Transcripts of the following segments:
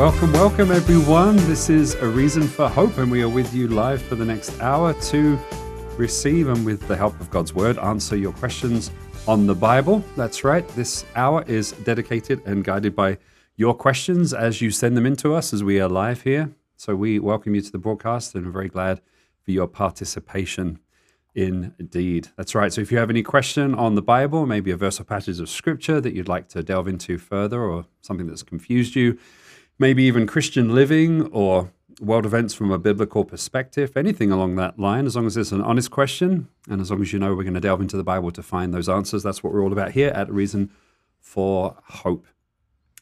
Welcome everyone. This is A Reason for Hope, and we are with you live for the next hour to receive and, with the help of God's Word, answer your questions on the Bible. That's right, this hour is dedicated and guided by your questions as you send them in to us as we are live here. So we welcome you to the broadcast and are very glad for your participation indeed. That's right, so if you have any question on the Bible, maybe a verse or passage of Scripture that you'd like to delve into further, or something that's confused you, maybe even Christian living or world events from a biblical perspective, anything along that line, as long as it's an honest question, and as long as you know we're going to delve into the Bible to find those answers. That's what we're all about here at A Reason for Hope.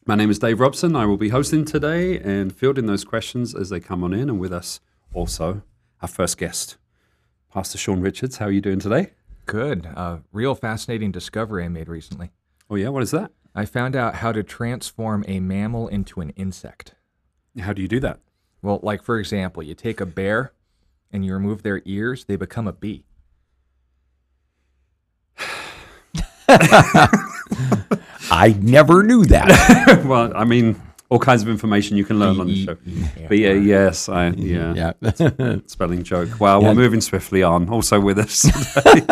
My name is Dave Robson. I will be hosting today and fielding those questions as they come on in, and with us also our first guest, Pastor Sean Richards. How are you doing today? Good. Real fascinating discovery I made recently. Oh yeah? What is that? I found out how to transform a mammal into an insect. How do you do that? Well, like, for example, you take a bear and you remove their ears, they become a bee. I never knew that. Well, I mean, all kinds of information you can learn on the show. But yeah, yes, yeah. Spelling joke. Well, we're moving swiftly on. Also with us today,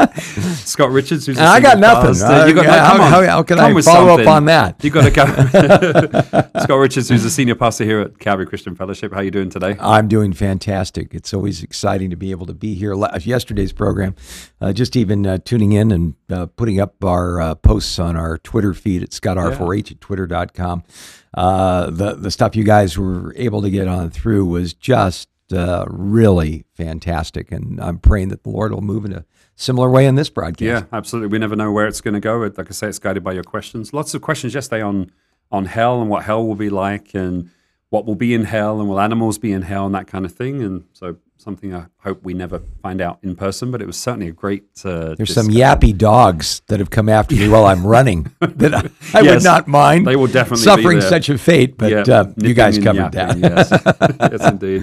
Scott Richards. Who's I got nothing. How can I follow up on that? You got to go. Scott Richards, who's a senior pastor here at Calvary Christian Fellowship. How are you doing today? I'm doing fantastic. It's always exciting to be able to be here. Yesterday's program, just even tuning in and putting up our posts on our Twitter feed at ScottR4H at twitter.com. The stuff you guys were able to get on through was just really fantastic, and I'm praying that the Lord will move in a similar way in this broadcast. Yeah, absolutely. We never know where it's going to go. Like I say, it's guided by your questions. Lots of questions yesterday on hell and what hell will be like, and what will be in hell, and will animals be in hell, and that kind of thing. And so something I hope we never find out in person, but it was certainly a great there's discussion. Some yappy dogs that have come after me while I'm running that I would not mind. They will definitely suffering such a fate, but you guys covered yapping, that. Yes. Yes, indeed.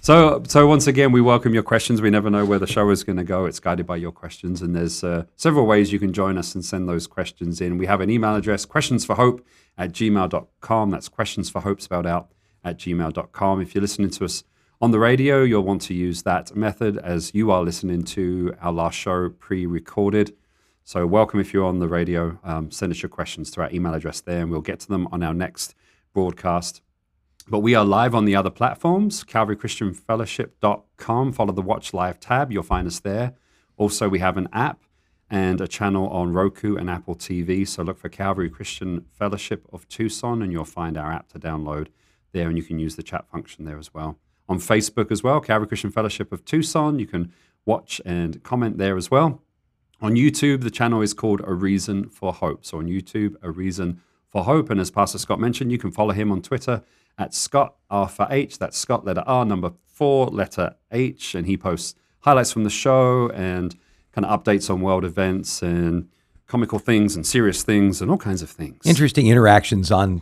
So once again, we welcome your questions. We never know where the show is going to go. It's guided by your questions, and there's several ways you can join us and send those questions in. We have an email address, questionsforhope@gmail.com. That's questionsforhope spelled out at gmail.com. If you're listening to us on the radio, you'll want to use that method, as you are listening to our last show pre-recorded. So welcome if you're on the radio. Send us your questions to our email address there, and we'll get to them on our next broadcast. But we are live on the other platforms, calvarychristianfellowship.com. Follow the Watch Live tab. You'll find us there. Also, we have an app and a channel on Roku and Apple TV. So look for Calvary Christian Fellowship of Tucson, and you'll find our app to download there, and you can use the chat function there as well. On Facebook as well, Calvary Christian Fellowship of Tucson. You can watch and comment there as well. On YouTube, the channel is called A Reason for Hope. So on YouTube, A Reason for Hope. And as Pastor Scott mentioned, you can follow him on Twitter at ScottR4H. That's Scott, letter R, number 4, letter H. And he posts highlights from the show and kind of updates on world events and comical things and serious things and all kinds of things. Interesting interactions on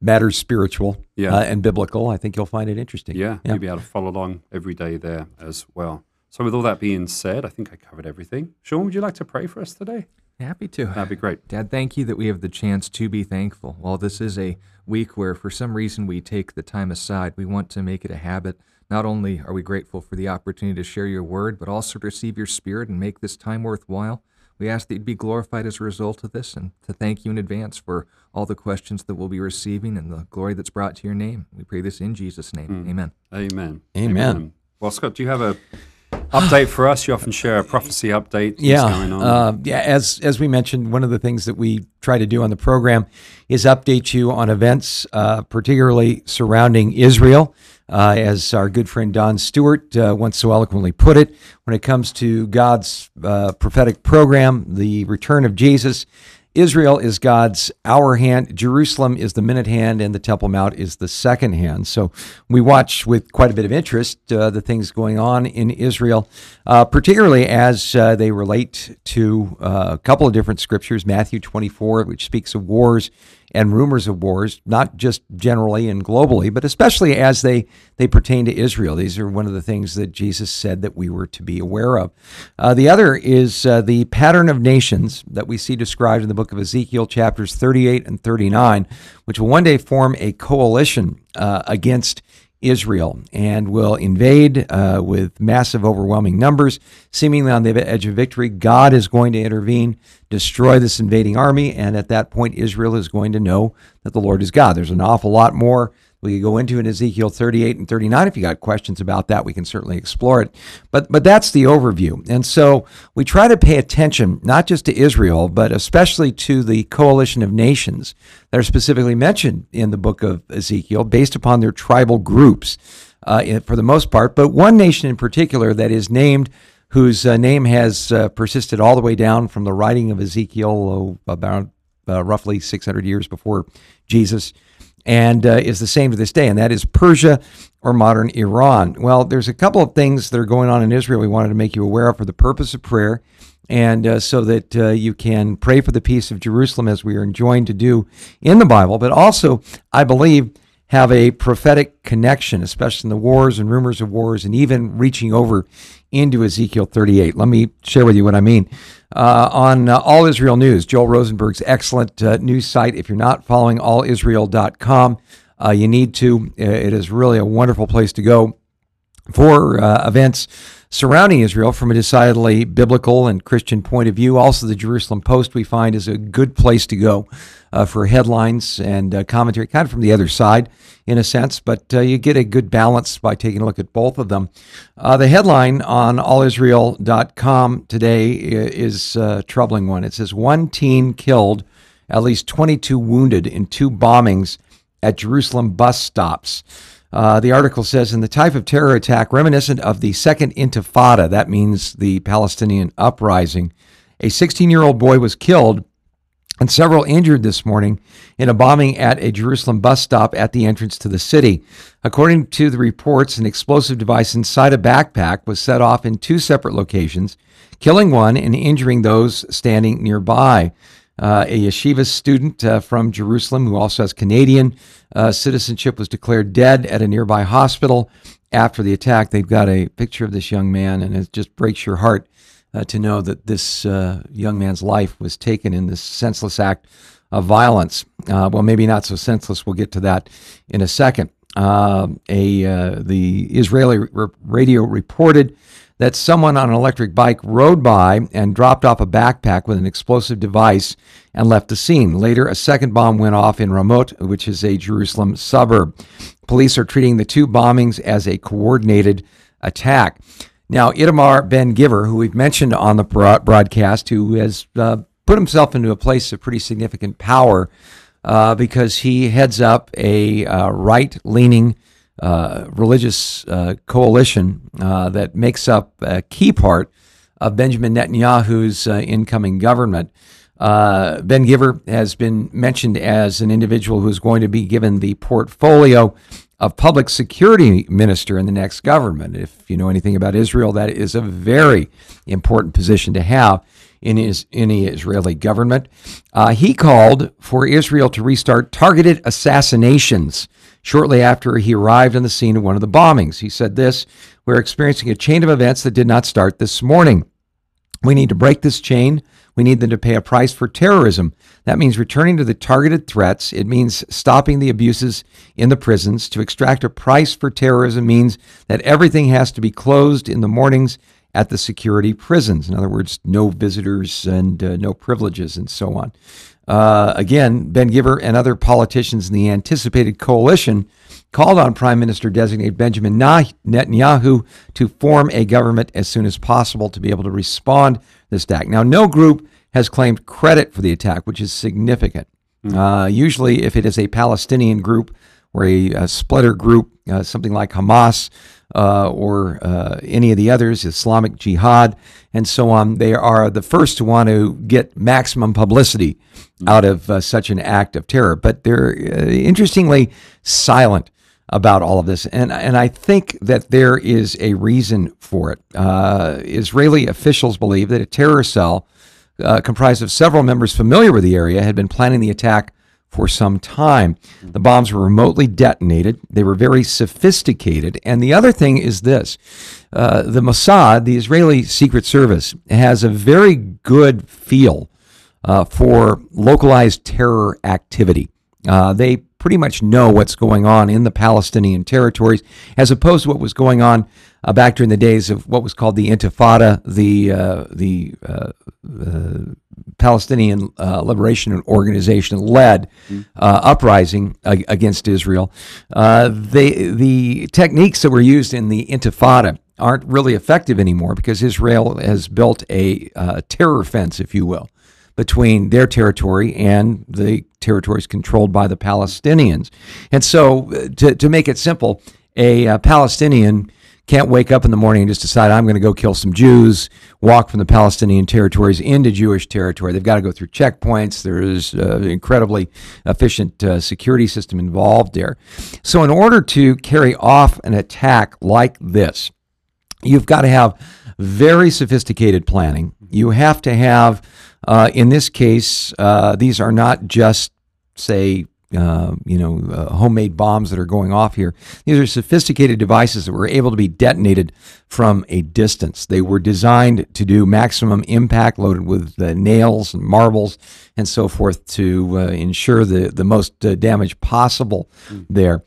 matters spiritual and biblical. I think you'll find it interesting. Yeah, you'll be able to follow along every day there as well. So with all that being said, I think I covered everything. Sean, would you like to pray for us today? Happy to. That'd be great. Dad, thank you that we have the chance to be thankful. While this is a week where for some reason we take the time aside, we want to make it a habit. Not only are we grateful for the opportunity to share your word, but also to receive your Spirit and make this time worthwhile. We ask that you'd be glorified as a result of this, and to thank you in advance for all the questions that we'll be receiving and the glory that's brought to your name. We pray this in Jesus' name. Amen. Well, Scott, do you have an update for us? You often share a prophecy update. Going on. As we mentioned, one of the things that we try to do on the program is update you on events, particularly surrounding Israel. As our good friend Don Stewart once so eloquently put it, when it comes to God's prophetic program, the return of Jesus, Israel is God's hour hand, Jerusalem is the minute hand, and the Temple Mount is the second hand. So we watch with quite a bit of interest the things going on in Israel, particularly as they relate to a couple of different scriptures, Matthew 24, which speaks of wars and rumors of wars, not just generally and globally, but especially as they pertain to Israel. These are one of the things that Jesus said that we were to be aware of. The other is the pattern of nations that we see described in the book of Ezekiel, chapters 38 and 39, which will one day form a coalition against Israel and will invade with massive, overwhelming numbers, seemingly on the edge of victory. God is going to intervene, destroy this invading army, and at that point, Israel is going to know that the Lord is God. There's an awful lot more we could go into in Ezekiel 38 and 39. If you got questions about that, we can certainly explore it. But that's the overview. And so we try to pay attention, not just to Israel, but especially to the coalition of nations that are specifically mentioned in the book of Ezekiel based upon their tribal groups for the most part. But one nation in particular that is named, whose name has persisted all the way down from the writing of Ezekiel about roughly 600 years before Jesus, and is the same to this day, and that is Persia, or modern Iran. Well, there's a couple of things that are going on in Israel we wanted to make you aware of for the purpose of prayer, and so that you can pray for the peace of Jerusalem as we are enjoined to do in the Bible, but also, I believe, have a prophetic connection, especially in the wars and rumors of wars, and even reaching over into Ezekiel 38. Let me share with you what I mean. On All Israel News, Joel Rosenberg's excellent news site. If you're not following allisrael.com, you need to. It is really a wonderful place to go for events surrounding Israel from a decidedly biblical and Christian point of view. Also, the Jerusalem Post, we find, is a good place to go for headlines and commentary, kind of from the other side in a sense, but you get a good balance by taking a look at both of them. The headline on allisrael.com today is a troubling one. It says, one teen killed, at least 22 wounded in two bombings at Jerusalem bus stops. The article says, in the type of terror attack reminiscent of the Second Intifada, that means the Palestinian uprising, a 16-year-old boy was killed and several injured this morning in a bombing at a Jerusalem bus stop at the entrance to the city. According to the reports, an explosive device inside a backpack was set off in two separate locations, killing one and injuring those standing nearby. A yeshiva student from Jerusalem, who also has Canadian citizenship, was declared dead at a nearby hospital after the attack. They've got a picture of this young man, and it just breaks your heart to know that this young man's life was taken in this senseless act of violence. Well, maybe not so senseless. We'll get to that in a second. The Israeli radio reported that someone on an electric bike rode by and dropped off a backpack with an explosive device and left the scene. Later, a second bomb went off in Ramot, which is a Jerusalem suburb. Police are treating the two bombings as a coordinated attack. Now, Itamar Ben-Gvir, who we've mentioned on the broadcast, who has put himself into a place of pretty significant power because he heads up a right-leaning religious coalition that makes up a key part of Benjamin Netanyahu's incoming government. Ben-Gvir has been mentioned as an individual who's going to be given the portfolio of public security minister in the next government. If you know anything about Israel, that is a very important position to have in any Israeli government. He called for Israel to restart targeted assassinations shortly after he arrived on the scene of one of the bombings. He said this, "We're experiencing a chain of events that did not start this morning. We need to break this chain. We need them to pay a price for terrorism. That means returning to the targeted threats. It means stopping the abuses in the prisons. To extract a price for terrorism means that everything has to be closed in the mornings at the security prisons." In other words, no visitors and no privileges and so on. Again, Ben-Gvir and other politicians in the anticipated coalition called on Prime Minister-designate Benjamin Netanyahu to form a government as soon as possible to be able to respond to this attack. Now, no group has claimed credit for the attack, which is significant. Usually, if it is a Palestinian group or a splitter group, something like Hamas or any of the others, Islamic Jihad, and so on, they are the first to want to get maximum publicity out of such an act of terror. But they're interestingly silent about all of this, and I think that there is a reason for it. Israeli officials believe that a terror cell comprised of several members familiar with the area had been planning the attack for some time. The bombs were remotely detonated. They were very sophisticated. And the other thing is this. The Mossad, the Israeli Secret Service, has a very good feel for localized terror activity. They pretty much know what's going on in the Palestinian territories, as opposed to what was going on back during the days of what was called the Intifada, the Palestinian Liberation Organization led uprising against Israel. The techniques that were used in the Intifada aren't really effective anymore because Israel has built a terror fence, if you will, between their territory and the territories controlled by the Palestinians. And so, to make it simple, a Palestinian can't wake up in the morning and just decide, I'm going to go kill some Jews, walk from the Palestinian territories into Jewish territory. They've got to go through checkpoints. There is an incredibly efficient security system involved there. So in order to carry off an attack like this, you've got to have very sophisticated planning. You have to have, in this case, these are not just, say, homemade bombs that are going off here. These are sophisticated devices that were able to be detonated from a distance. They were designed to do maximum impact, loaded with nails and marbles and so forth to ensure the most damage possible there.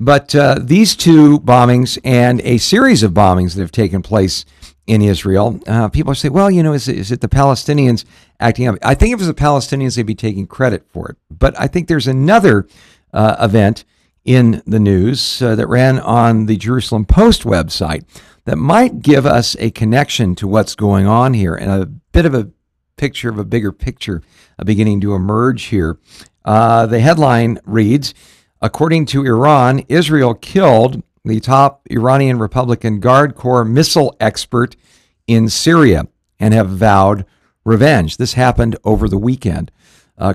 But these two bombings and a series of bombings that have taken place in Israel, people say, well, is it the Palestinians acting up? I think if it was the Palestinians, they'd be taking credit for it. But I think there's another event in the news that ran on the Jerusalem Post website that might give us a connection to what's going on here and a bit of a picture of a bigger picture beginning to emerge here. The headline reads, according to Iran, Israel killed the top Iranian Republican Guard Corps missile expert in Syria and have vowed revenge. This happened over the weekend.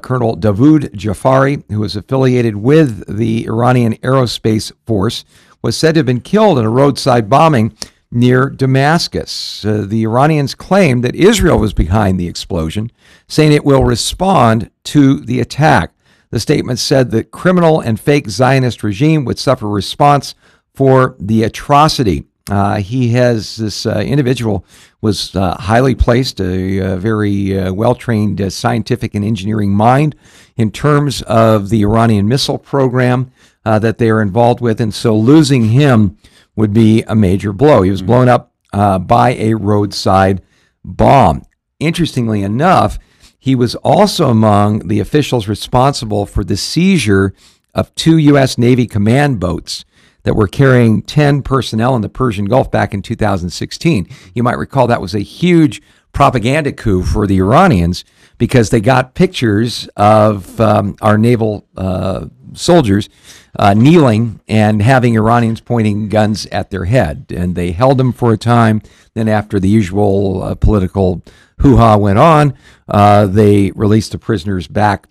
Colonel Davoud Jafari, who is affiliated with the Iranian Aerospace Force, was said to have been killed in a roadside bombing near Damascus. The Iranians claimed that Israel was behind the explosion, saying it will respond to the attack. The statement said the criminal and fake Zionist regime would suffer response for the atrocity. This individual was highly placed, a very well-trained scientific and engineering mind in terms of the Iranian missile program that they are involved with. And so losing him would be a major blow. He was blown up by a roadside bomb. Interestingly enough, he was also among the officials responsible for the seizure of two U.S. Navy command boats that were carrying 10 personnel in the Persian Gulf back in 2016. You might recall that was a huge propaganda coup for the Iranians because they got pictures of our naval soldiers kneeling and having Iranians pointing guns at their head. And they held them for a time. Then after the usual political hoo-ha went on, they released the prisoners back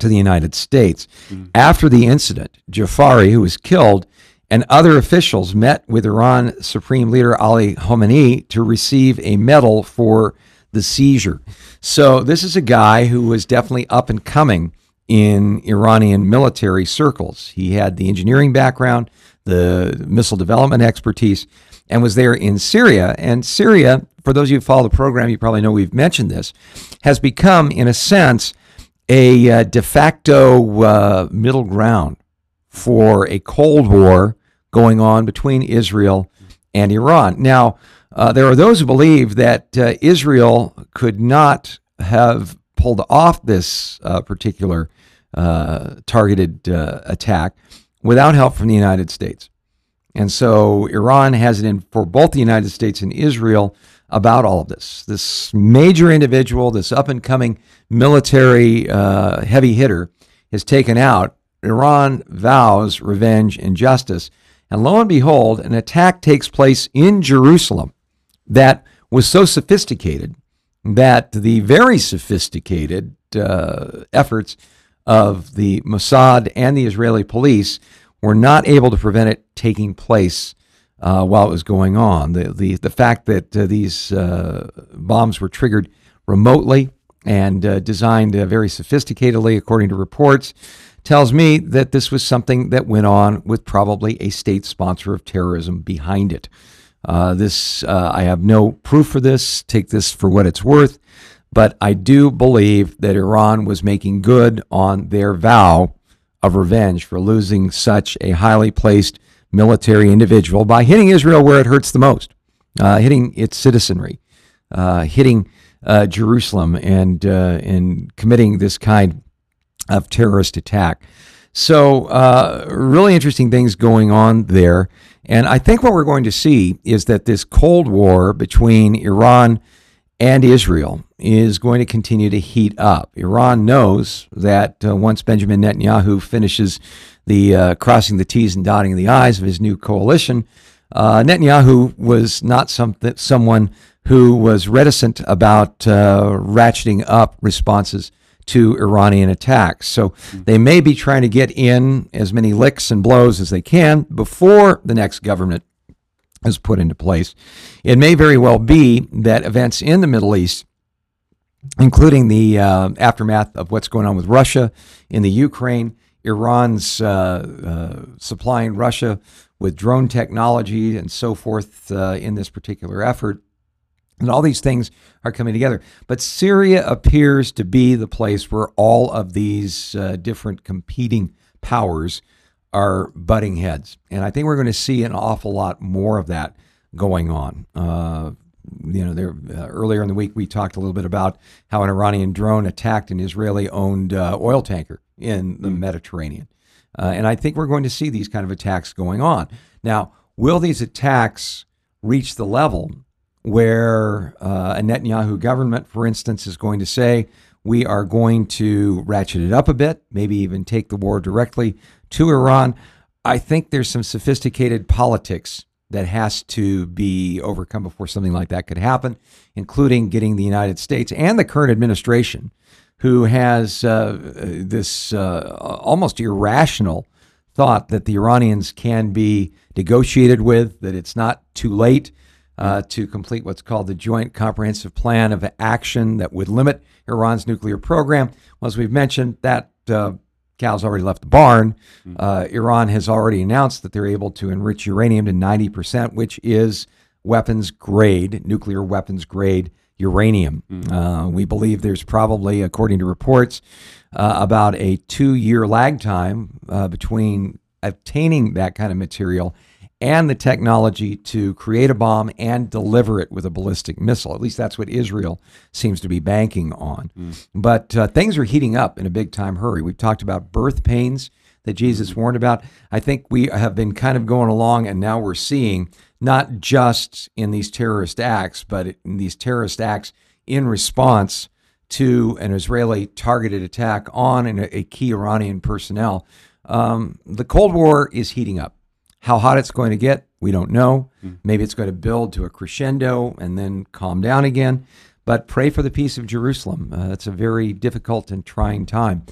to the United States. After the incident, Jafari, who was killed, and other officials met with Iran Supreme Leader Ali Khamenei to receive a medal for the seizure. So this is a guy who was definitely up and coming in Iranian military circles. He had the engineering background, the missile development expertise, and was there in Syria. And Syria, for those of you who follow the program, you probably know we've mentioned this, has become, in a sense, a de facto middle ground for a Cold War going on between Israel and Iran. Now, there are those who believe that Israel could not have pulled off this particular targeted attack without help from the United States. And so Iran has it in for both the United States and Israel about all of this. This major individual, this up-and-coming military heavy hitter is taken out. Iran vows revenge and justice. And lo and behold, an attack takes place in Jerusalem that was so sophisticated that the very sophisticated efforts of the Mossad and the Israeli police were not able to prevent it taking place while it was going on. The fact that these bombs were triggered remotely and designed very sophisticatedly, according to reports, tells me that this was something that went on with probably a state sponsor of terrorism behind it. I have no proof for this. Take this for what it's worth. But I do believe that Iran was making good on their vow of revenge for losing such a highly placed military individual by hitting Israel where it hurts the most, hitting its citizenry, hitting Jerusalem, and committing this kind of terrorist attack. So really interesting things going on there. And I think what we're going to see is that this Cold War between Iran and Israel is going to continue to heat up. Iran knows that once Benjamin Netanyahu finishes the crossing the T's and dotting the I's of his new coalition, Netanyahu was not someone who was reticent about ratcheting up responses to Iranian attacks. So they may be trying to get in as many licks and blows as they can before the next government is put into place. It may very well be that events in the Middle East, including the aftermath of what's going on with Russia in the Ukraine, Iran's supplying Russia with drone technology and so forth in this particular effort, and all these things are coming together. But Syria appears to be the place where all of these different competing powers are butting heads. And I think we're going to see an awful lot more of that going on. Earlier in the week, we talked a little bit about how an Iranian drone attacked an Israeli-owned oil tanker in the Mediterranean. And I think we're going to see these kind of attacks going on. Now, will these attacks reach the level where a Netanyahu government, for instance, is going to say, we are going to ratchet it up a bit, maybe even take the war directly to Iran? I think there's some sophisticated politics that has to be overcome before something like that could happen, including getting the United States and the current administration, who has this almost irrational thought that the Iranians can be negotiated with, that it's not too late to complete what's called the Joint Comprehensive Plan of Action that would limit Iran's nuclear program. Well, as we've mentioned, that cow's already left the barn. Iran has already announced that they're able to enrich uranium to 90%, which is nuclear weapons grade uranium. We believe there's probably, according to reports, about a 2-year lag time between obtaining that kind of material and the technology to create a bomb and deliver it with a ballistic missile. At least that's what Israel seems to be banking on. But things are heating up in a big-time hurry. We've talked about birth pains that Jesus warned about. I think we have been kind of going along, and now we're seeing, not just in these terrorist acts, but in these terrorist acts in response to an Israeli targeted attack on a key Iranian personnel. The Cold War is heating up. How hot it's going to get, we don't know. Maybe it's going to build to a crescendo and then calm down again. But pray for the peace of Jerusalem. It's a very difficult and trying time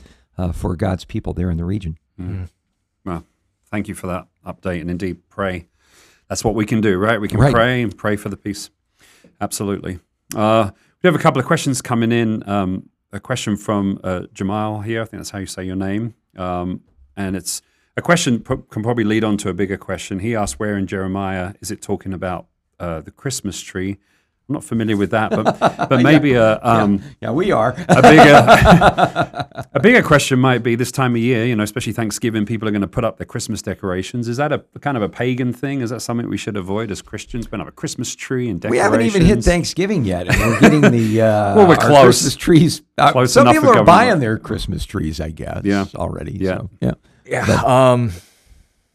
for God's people there in the region. Well, thank you for that update. And indeed, pray. That's what we can do, right? We can pray and pray for the peace. Absolutely. We have a couple of questions coming in. A question from Jamal here. I think that's how you say your name. And it's a question can probably lead on to a bigger question. He asked, where in Jeremiah is it talking about the Christmas tree? I'm not familiar with that, but maybe we are. a bigger question might be, this time of year, especially Thanksgiving, people are going to put up their Christmas decorations. Is that a kind of a pagan thing? Is that something we should avoid as Christians? Put up a Christmas tree and decorations. We haven't even hit Thanksgiving yet, and we're getting the we're close. Our Christmas trees. Close some people are buying their Christmas trees, I guess, already.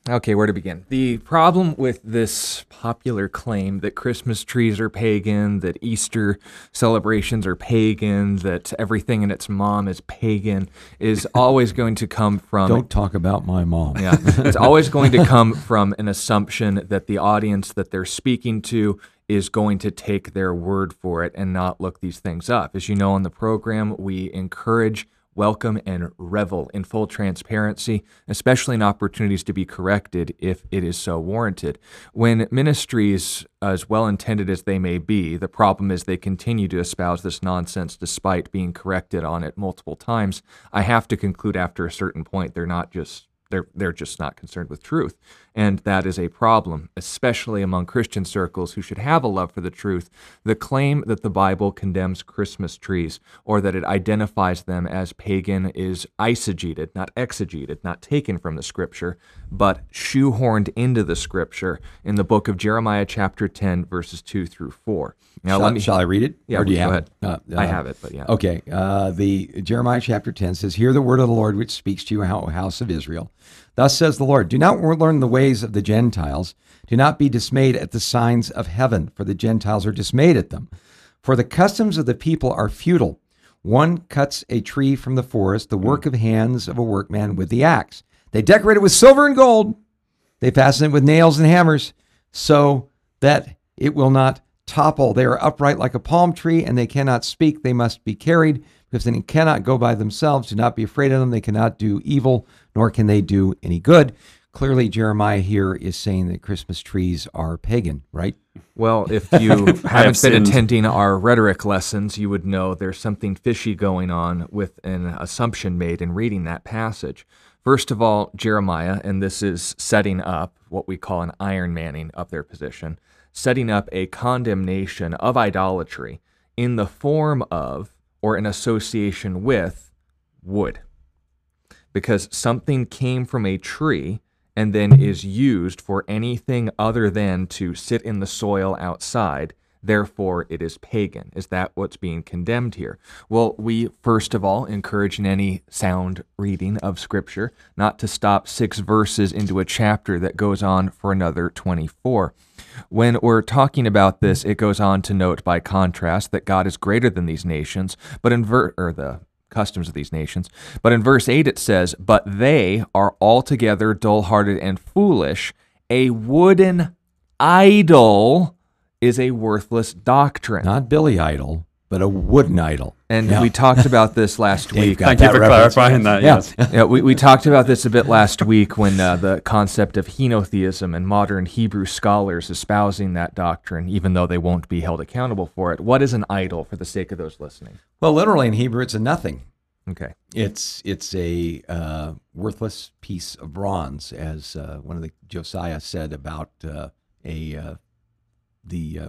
Okay, where to begin? The problem with this popular claim that Christmas trees are pagan, that Easter celebrations are pagan, that everything and its mom is pagan, is always going to come from... Don't talk about my mom. Yeah, it's always going to come from an assumption that the audience that they're speaking to is going to take their word for it and not look these things up. As you know, on the program, we encourage welcome and revel in full transparency, especially in opportunities to be corrected if it is so warranted. When ministries, as well-intended as they may be, the problem is they continue to espouse this nonsense despite being corrected on it multiple times. I have to conclude after a certain point they're just not concerned with truth. And that is a problem, especially among Christian circles who should have a love for the truth. The claim that the Bible condemns Christmas trees or that it identifies them as pagan is eisegeted, not taken from the Scripture, but shoehorned into the Scripture in the book of Jeremiah chapter 10, verses 2 through 4. Now, shall I read it? Yeah, or do you have it? I have it, but yeah. Okay. The Jeremiah chapter 10 says, "Hear the word of the Lord which speaks to you, house of Israel. Thus says the Lord, do not learn the ways of the Gentiles. Do not be dismayed at the signs of heaven, for the Gentiles are dismayed at them. For the customs of the people are futile. One cuts a tree from the forest, the work of hands of a workman with the axe. They decorate it with silver and gold. They fasten it with nails and hammers, so that it will not topple. They are upright like a palm tree, and they cannot speak. They must be carried, because they cannot go by themselves. Do not be afraid of them. They cannot do evil, nor can they do any good." Clearly, Jeremiah here is saying that Christmas trees are pagan, right? Well, if you haven't been attending our rhetoric lessons, you would know there's something fishy going on with an assumption made in reading that passage. First of all, Jeremiah, and this is setting up what we call an Iron Manning of their position, setting up a condemnation of idolatry in the form of, or in association with, wood. Because something came from a tree and then is used for anything other than to sit in the soil outside, therefore it is pagan. Is that what's being condemned here? Well, we, first of all, encourage in any sound reading of Scripture not to stop 6 verses into a chapter that goes on for another 24. When we're talking about this, it goes on to note, by contrast, that God is greater than these nations, but the customs of these nations. But in verse 8 it says, "But they are altogether dull-hearted and foolish. A wooden idol is a worthless doctrine." Not Billy Idol, but a wooden idol. And we talked about this last week. Thank you for clarifying that, yes. We talked about this a bit last week when the concept of henotheism and modern Hebrew scholars espousing that doctrine, even though they won't be held accountable for it. What is an idol, for the sake of those listening? Well, literally in Hebrew, it's a nothing. Okay. It's a worthless piece of bronze, as one of the Josiah said about the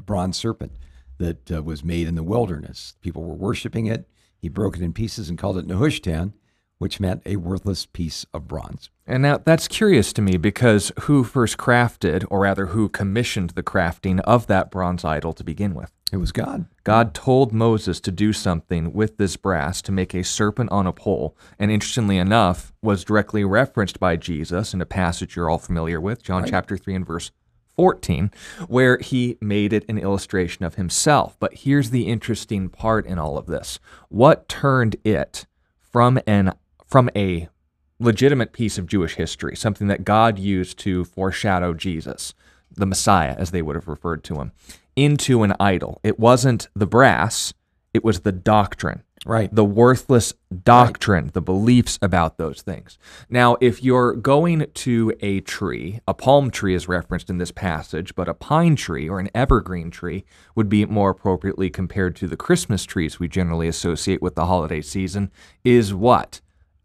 bronze serpent that was made in the wilderness. People were worshiping it. He broke it in pieces and called it Nehushtan, which meant a worthless piece of bronze. And now that's curious to me, because who first crafted, or rather who commissioned the crafting of that bronze idol to begin with? It was God. God told Moses to do something with this brass to make a serpent on a pole, and interestingly enough, was directly referenced by Jesus in a passage you're all familiar with, John chapter 3 and verse 14, where he made it an illustration of himself. But here's the interesting part in all of this. What turned it from a legitimate piece of Jewish history, something that God used to foreshadow Jesus, the Messiah, as they would have referred to him, into an idol? It wasn't the brass, it was the doctrine. Right. The worthless doctrine, right. The beliefs about those things. Now, if you're going to a tree, a palm tree is referenced in this passage, but a pine tree or an evergreen tree would be more appropriately compared to the Christmas trees we generally associate with the holiday season, is what?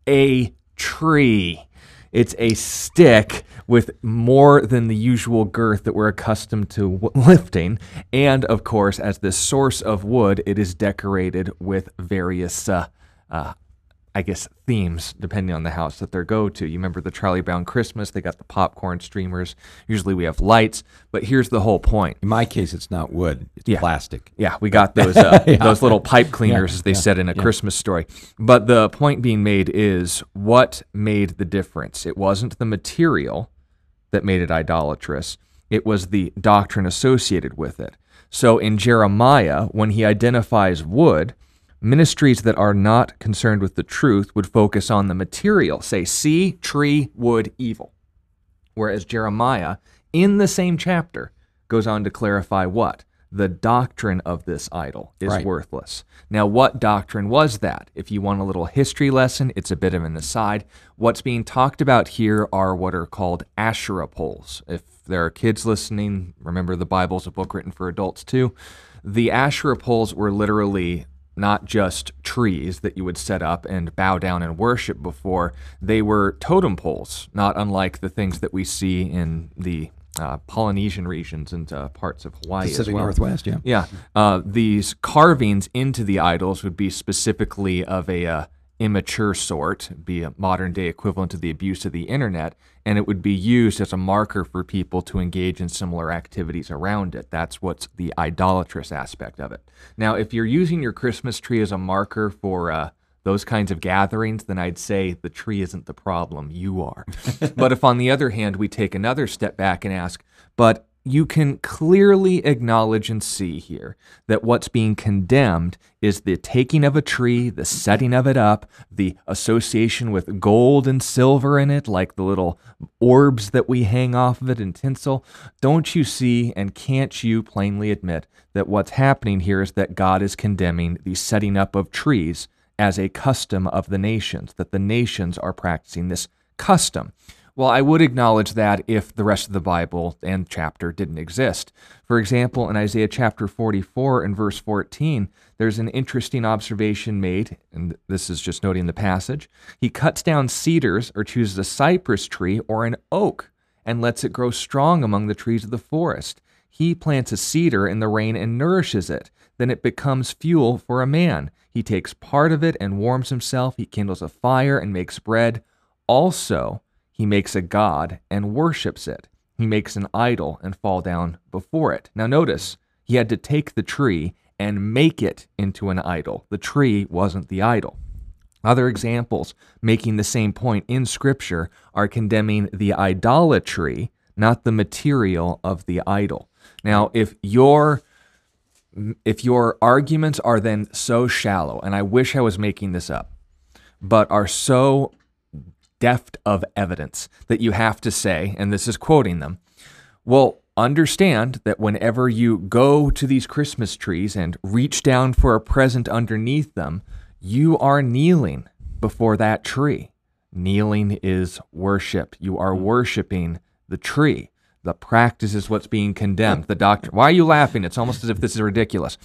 A tree. It's a stick with more than the usual girth that we're accustomed to lifting. And, of course, as this source of wood, it is decorated with various, themes, depending on the house that they go to. You remember the Charlie Brown Christmas, they got the popcorn streamers. Usually we have lights, but here's the whole point. In my case, it's not wood, it's plastic. Yeah, we got those those little pipe cleaners, as they said in a Christmas story. But the point being made is, what made the difference? It wasn't the material that made it idolatrous. It was the doctrine associated with it. So in Jeremiah, when he identifies wood, ministries that are not concerned with the truth would focus on the material, say, see, tree, wood, evil. Whereas Jeremiah, in the same chapter, goes on to clarify what? the doctrine of this idol is worthless. Now, what doctrine was that? If you want a little history lesson, it's a bit of an aside. What's being talked about here are what are called Asherah poles. If there are kids listening, remember the Bible's a book written for adults too. The Asherah poles were literally not just trees that you would set up and bow down and worship before. They were totem poles, not unlike the things that we see in the Polynesian regions and parts of Hawaii as well. Pacific Northwest, yeah. Yeah. These carvings into the idols would be specifically of a immature sort, it'd be a modern-day equivalent to the abuse of the internet, and it would be used as a marker for people to engage in similar activities around it. That's what's the idolatrous aspect of it. Now, if you're using your Christmas tree as a marker for those kinds of gatherings, then I'd say the tree isn't the problem, you are. But if on the other hand, we take another step back and ask, but you can clearly acknowledge and see here that what's being condemned is the taking of a tree, the setting of it up, the association with gold and silver in it, like the little orbs that we hang off of it in tinsel. Don't you see, and can't you plainly admit that what's happening here is that God is condemning the setting up of trees as a custom of the nations, that the nations are practicing this custom? Well, I would acknowledge that if the rest of the Bible and chapter didn't exist. For example, in Isaiah chapter 44 and verse 14, there's an interesting observation made, and this is just noting the passage. He cuts down cedars or chooses a cypress tree or an oak and lets it grow strong among the trees of the forest. He plants a cedar in the rain and nourishes it. Then it becomes fuel for a man. He takes part of it and warms himself. He kindles a fire and makes bread. Also, he makes a god and worships it. He makes an idol and fall down before it. Now notice, he had to take the tree and make it into an idol. The tree wasn't the idol. Other examples making the same point in Scripture are condemning the idolatry, not the material of the idol. Now, if your arguments are then so shallow, and I wish I was making this up, but are so deft of evidence that you have to say, and this is quoting them, well, understand that whenever you go to these Christmas trees and reach down for a present underneath them, you are kneeling before that tree. Kneeling is worship. You are worshiping the tree. The practice is what's being condemned. The doctrine. Why are you laughing? It's almost as if this is ridiculous.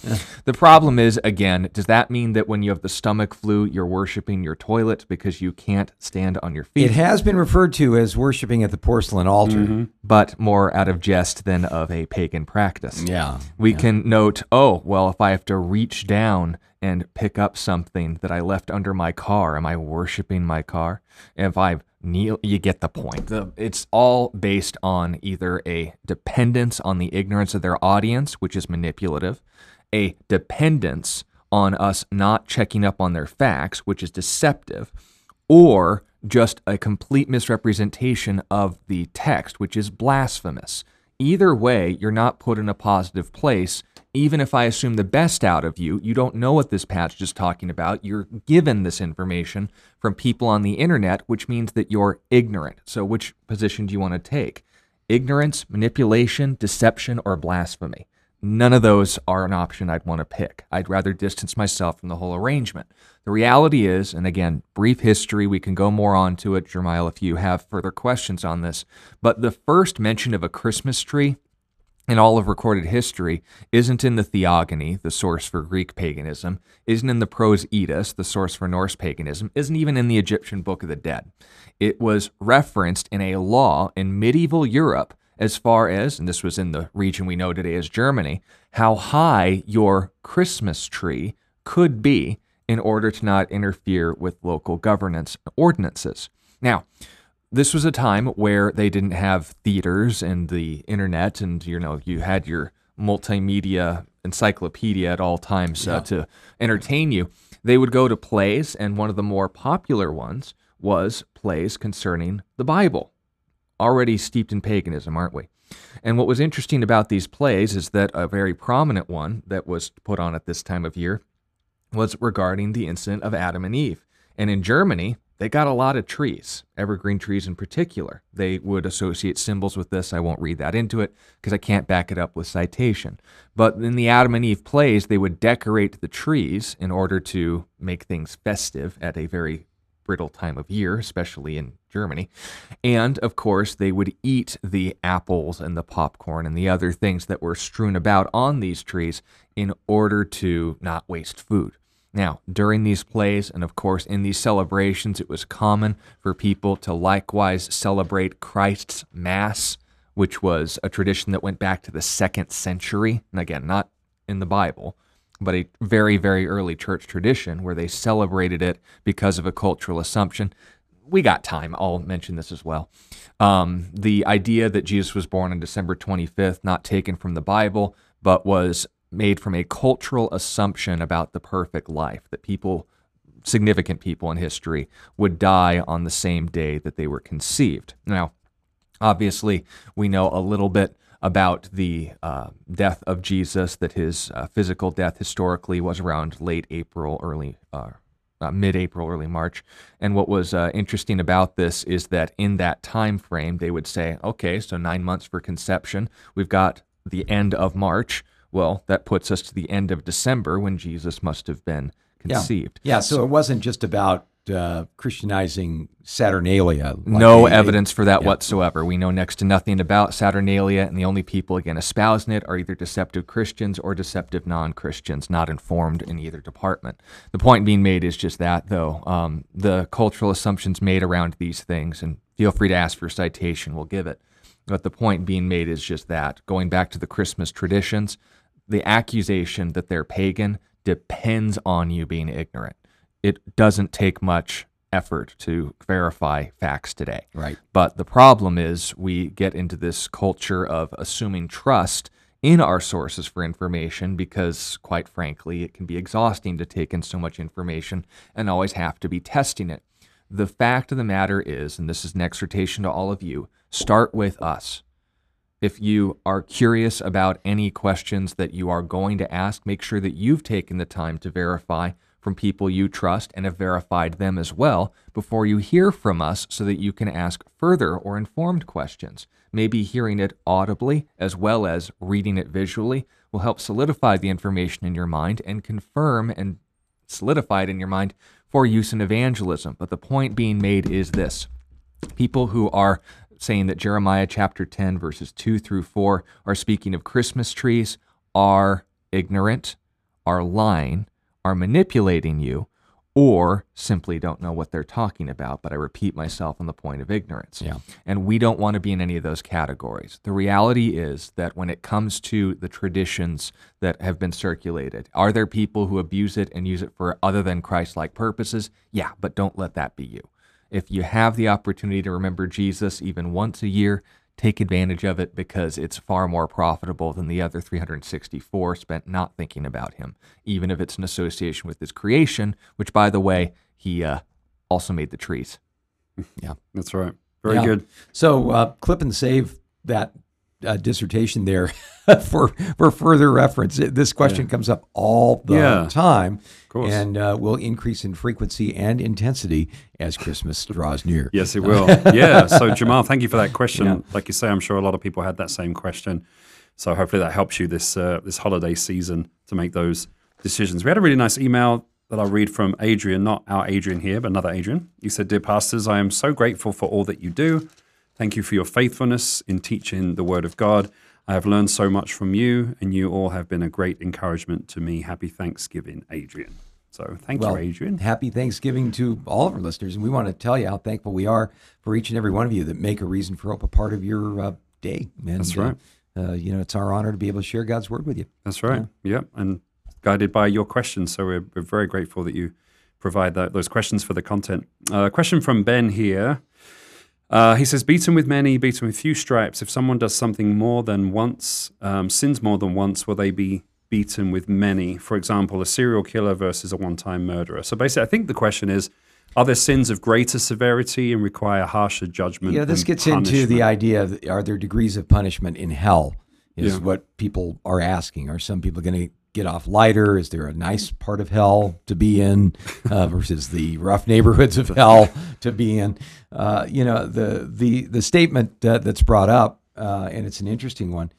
The problem is, again, does that mean that when you have the stomach flu, you're worshiping your toilet because you can't stand on your feet? It has been referred to as worshiping at the porcelain altar, but more out of jest than of a pagan practice. Yeah, we can note, oh, well, if I have to reach down and pick up something that I left under my car, am I worshiping my car? If I kneel, you get the point. It's all based on either a dependence on the ignorance of their audience, which is manipulative, a dependence on us not checking up on their facts, which is deceptive, or just a complete misrepresentation of the text, which is blasphemous. Either way, you're not put in a positive place. Even if I assume the best out of you, you don't know what this passage is talking about. You're given this information from people on the internet, which means that you're ignorant. So which position do you want to take? Ignorance, manipulation, deception, or blasphemy? None of those are an option I'd want to pick. I'd rather distance myself from the whole arrangement. The reality is, and again, brief history, we can go more on to it, Jermiel, if you have further questions on this, but the first mention of a Christmas tree in all of recorded history isn't in the Theogony, the source for Greek paganism, isn't in the Prose Eddas, the source for Norse paganism, isn't even in the Egyptian Book of the Dead. It was referenced in a law in medieval Europe as far as, and this was in the region we know today as Germany, how high your Christmas tree could be in order to not interfere with local governance ordinances. Now, this was a time where they didn't have theaters and the internet, and you had your multimedia encyclopedia at all times to entertain you. They would go to plays, and one of the more popular ones was plays concerning the Bible. Already steeped in paganism, aren't we? And what was interesting about these plays is that a very prominent one that was put on at this time of year was regarding the incident of Adam and Eve. And in Germany, They got a lot of trees, evergreen trees in particular. They would associate symbols with this. I won't read that into it because I can't back it up with citation. But in the Adam and Eve plays, they would decorate the trees in order to make things festive at a very brittle time of year, especially in Germany. And, of course, they would eat the apples and the popcorn and the other things that were strewn about on these trees in order to not waste food. Now, during these plays, and of course in these celebrations, it was common for people to likewise celebrate Christ's Mass, which was a tradition that went back to the 2nd century. And again, not in the Bible, but a very, very early church tradition where they celebrated it because of a cultural assumption. We got time. I'll mention this as well. The idea that Jesus was born on December 25th, not taken from the Bible, but was made from a cultural assumption about the perfect life, that people, significant people in history, would die on the same day that they were conceived. Now, obviously, we know a little bit about the death of Jesus, that his physical death historically was around late April, mid-April, early March. And what was interesting about this is that in that time frame, they would say, okay, so 9 months for conception. We've got the end of March. Well, that puts us to the end of December when Jesus must have been conceived. Yeah, so it wasn't just about Christianizing Saturnalia. No evidence for that whatsoever. We know next to nothing about Saturnalia, and the only people, again, espousing it are either deceptive Christians or deceptive non-Christians, not informed in either department. The point being made is just that, though. The cultural assumptions made around these things, and feel free to ask for a citation, we'll give it. But the point being made is just that. Going back to the Christmas traditions, the accusation that they're pagan depends on you being ignorant. It doesn't take much effort to verify facts today. Right. But the problem is we get into this culture of assuming trust in our sources for information because, quite frankly, it can be exhausting to take in so much information and always have to be testing it. The fact of the matter is, and this is an exhortation to all of you, start with us. If you are curious about any questions that you are going to ask, make sure that you've taken the time to verify from people you trust and have verified them as well before you hear from us so that you can ask further or informed questions. Maybe hearing it audibly as well as reading it visually will help solidify the information in your mind and confirm and solidify it in your mind for use in evangelism. But the point being made is this. People who are saying that Jeremiah chapter 10 verses 2 through 4 are speaking of Christmas trees are ignorant, are lying, are manipulating you, or simply don't know what they're talking about. But I repeat myself on the point of ignorance. Yeah. And we don't want to be in any of those categories. The reality is that when it comes to the traditions that have been circulated, are there people who abuse it and use it for other than Christ-like purposes? Yeah, but don't let that be you. If you have the opportunity to remember Jesus even once a year, take advantage of it because it's far more profitable than the other 364 spent not thinking about him, even if it's an association with his creation, which, by the way, he also made the trees. Yeah, that's right. Very good. So clip and save that dissertation there for further reference. This question comes up all the time, of course, and will increase in frequency and intensity as Christmas draws near. Yes, it will. Yeah. So Jamal, thank you for that question. Yeah. Like you say, I'm sure a lot of people had that same question. So hopefully that helps you this this holiday season to make those decisions. We had a really nice email that I'll read from Adrian, not our Adrian here, but another Adrian. He said, "Dear pastors, I am so grateful for all that you do. Thank you for your faithfulness in teaching the Word of God. I have learned so much from you, and you all have been a great encouragement to me. Happy Thanksgiving, Adrian." So thank you, Adrian. Happy Thanksgiving to all of our listeners, and we want to tell you how thankful we are for each and every one of you that make A Reason for Hope a part of your day. And, that's right. It's our honor to be able to share God's Word with you. That's right. Yeah. Yep. And guided by your questions, so we're very grateful that you provide those questions for the content. A question from Ben here. He says, "Beaten with many, beaten with few stripes. If someone does something more than once, sins more than once, will they be beaten with many? For example, a serial killer versus a one-time murderer." So basically, I think the question is, are there sins of greater severity and require harsher judgment? Yeah, this gets into the idea of, are there degrees of punishment in hell is what people are asking. Are some people going to get off lighter? Is there a nice part of hell to be in versus the rough neighborhoods of hell to be in? You know, the statement that's brought up, and it's an interesting one,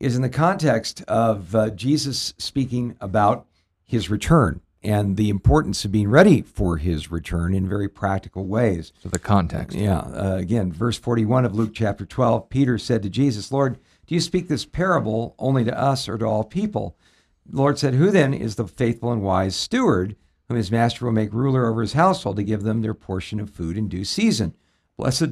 is in the context of Jesus speaking about his return and the importance of being ready for his return in very practical ways. So the context. Yeah. Again, verse 41 of Luke chapter 12, Peter said to Jesus, "Lord, do you speak this parable only to us or to all people?" The Lord said, "Who then is the faithful and wise steward whom his master will make ruler over his household to give them their portion of food in due season? Blessed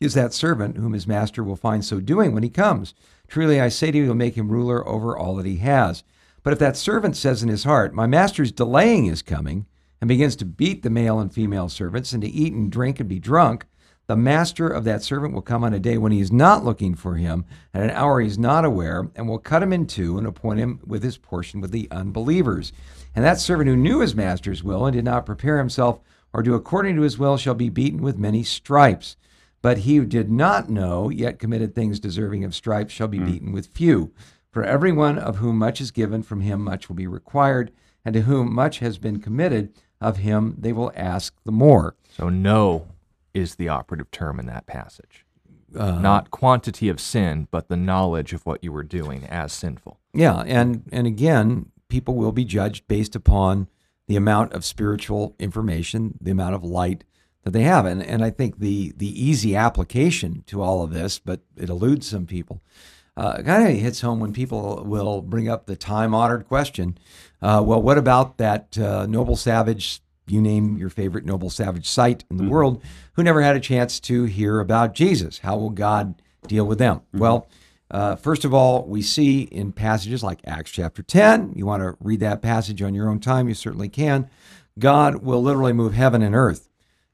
is that servant whom his master will find so doing when he comes. Truly, I say to you, he'll make him ruler over all that he has. But if that servant says in his heart, 'My master's delaying his coming,' and begins to beat the male and female servants, and to eat and drink and be drunk, the master of that servant will come on a day when he is not looking for him, at an hour he is not aware, and will cut him in two and appoint him with his portion with the unbelievers. And that servant who knew his master's will and did not prepare himself or do according to his will shall be beaten with many stripes. But he who did not know, yet committed things deserving of stripes, shall be beaten with few. For everyone of whom much is given, from him much will be required, and to whom much has been committed, of him they will ask the more." So no is the operative term in that passage. Not quantity of sin, but the knowledge of what you were doing as sinful. Yeah, and again, people will be judged based upon the amount of spiritual information, the amount of light that they have. And I think the easy application to all of this, but it eludes some people, kind of hits home when people will bring up the time-honored question, well, what about that noble savage, you name your favorite noble savage site in the world, who never had a chance to hear about Jesus? How will God deal with them? Well, first of all, we see in passages like Acts chapter 10, you want to read that passage on your own time, you certainly can, God will literally move heaven and earth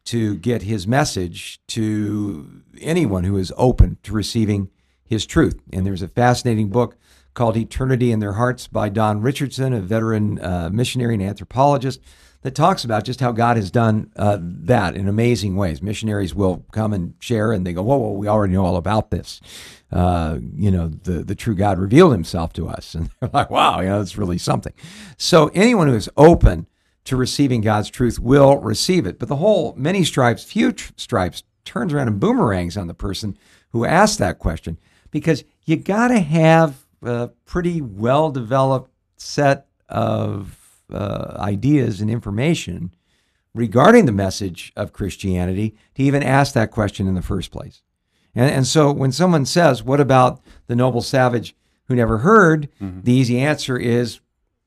to get his message to anyone who is open to receiving his truth. And there's a fascinating book called Eternity in Their Hearts by Don Richardson, a veteran missionary and anthropologist, that talks about just how God has done that in amazing ways. Missionaries will come and share, and they go, whoa, we already know all about this. You know, the true God revealed himself to us. And they're like, wow, you know, that's really something. So anyone who is open to receiving God's truth will receive it. But the whole many stripes, few stripes turns around and boomerangs on the person who asked that question, because you got to have a pretty well-developed set of ideas and information regarding the message of Christianity to even ask that question in the first place. And so when someone says, what about the noble savage who never heard? The easy answer is,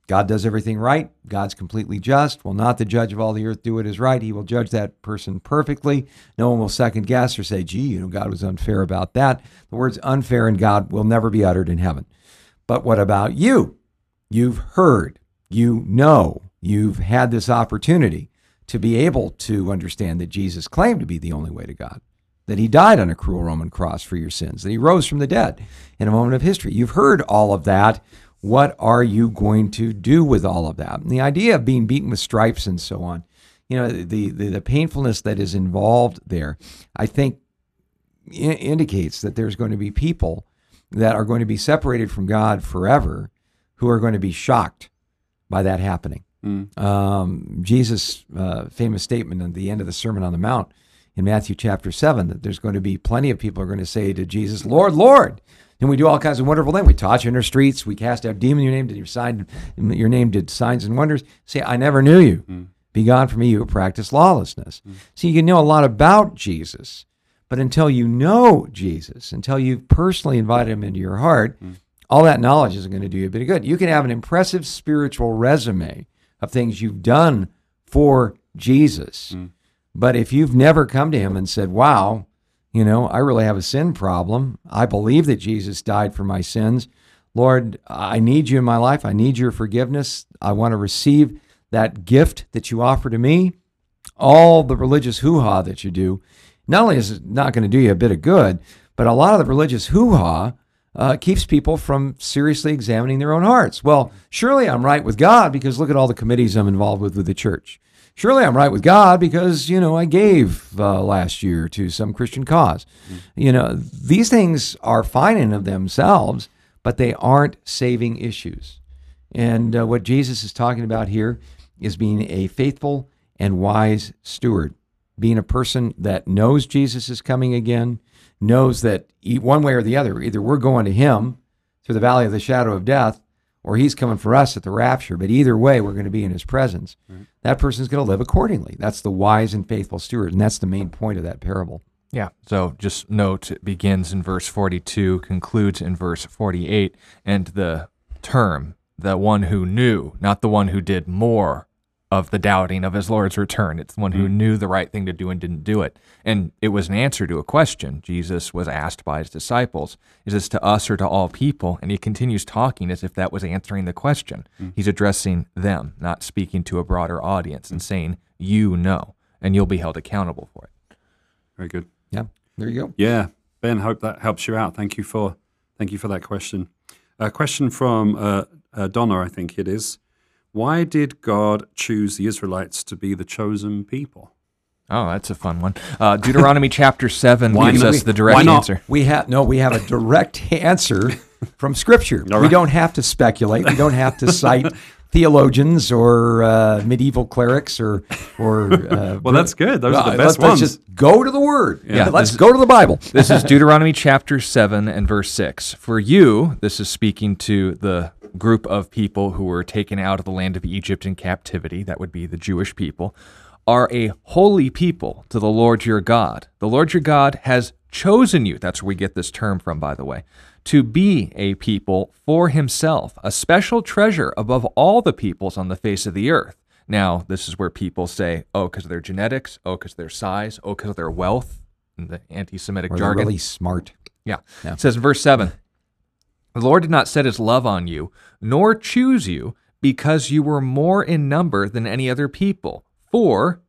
God does everything right. God's completely just. Will not the judge of all the earth do what is right? He will judge that person perfectly. No one will second guess or say, gee, you know, God was unfair about that. The words unfair and God will never be uttered in heaven. But what about you? You've heard, you know, you've had this opportunity to be able to understand that Jesus claimed to be the only way to God, that he died on a cruel Roman cross for your sins, that he rose from the dead in a moment of history. You've heard all of that. What are you going to do with all of that? And the idea of being beaten with stripes and so on, you know, the painfulness that is involved there, I think indicates that there's going to be people that are going to be separated from God forever who are going to be shocked by that happening. Jesus' famous statement at the end of the Sermon on the Mount in Matthew chapter 7, that there's going to be plenty of people who are going to say to Jesus, Lord, Lord, and we do all kinds of wonderful things. We taught you in our streets. We cast out demons in your name. Your name did signs and wonders. Say, I never knew you. Be gone from me, you who practice lawlessness. So you can know a lot about Jesus, but until you know Jesus, until you've personally invited him into your heart, all that knowledge isn't going to do you a bit of good. You can have an impressive spiritual resume of things you've done for Jesus, but if you've never come to him and said, wow, you know, I really have a sin problem. I believe that Jesus died for my sins. Lord, I need you in my life. I need your forgiveness. I want to receive that gift that you offer to me. All the religious hoo-ha that you do, not only is it not going to do you a bit of good, but a lot of the religious hoo-ha keeps people from seriously examining their own hearts. Well, surely I'm right with God because look at all the committees I'm involved with the church. Surely I'm right with God because, you know, I gave last year to some Christian cause. You know, these things are fine in of themselves, but they aren't saving issues. And what Jesus is talking about here is being a faithful and wise steward, being a person that knows Jesus is coming again, knows that one way or the other, either we're going to him through the valley of the shadow of death, or he's coming for us at the rapture. But either way, we're going to be in his presence. Right. That person's going to live accordingly. That's the wise and faithful steward, and that's the main point of that parable. Yeah, so just note, it begins in verse 42, concludes in verse 48, and the term, the one who knew, not the one who did more of the doubting of his Lord's return. It's the one who knew the right thing to do and didn't do it. And it was an answer to a question Jesus was asked by his disciples. Is this to us or to all people? And he continues talking as if that was answering the question. He's addressing them, not speaking to a broader audience and saying, you know, and you'll be held accountable for it. Very good. Yeah, there you go. Yeah, Ben, hope that helps you out. Thank you for that question. A question from Donna, I think it is. Why did God choose the Israelites to be the chosen people? Oh, that's a fun one. Deuteronomy chapter 7 gives us the direct answer. We have a direct answer from Scripture. Right. We don't have to speculate. We don't have to cite theologians or medieval clerics or well, that's good. Those are the best ones. Let's just go to the Word. Yeah. Let's go to the Bible. This is Deuteronomy chapter 7 and verse 6. For you, this is speaking to the group of people who were taken out of the land of Egypt in captivity, that would be the Jewish people, are a holy people to the Lord your God. The Lord your God has chosen you, that's where we get this term from, by the way, to be a people for himself, a special treasure above all the peoples on the face of the earth. Now, this is where people say, oh, because of their genetics, oh, because of their size, oh, because of their wealth, in the anti-Semitic jargon. They're really smart. Yeah. No. It says in verse 7, the Lord did not set his love on you, nor choose you, because you were more in number than any other people. For,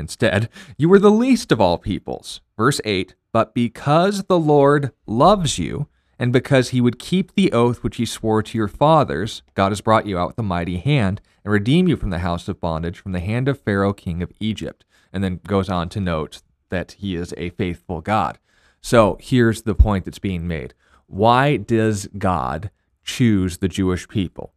instead, you were the least of all peoples. Verse 8, but because the Lord loves you, and because he would keep the oath which he swore to your fathers, God has brought you out with a mighty hand, and redeemed you from the house of bondage, from the hand of Pharaoh, king of Egypt. And then goes on to note that he is a faithful God. So here's the point that's being made. Why does God choose the Jewish people?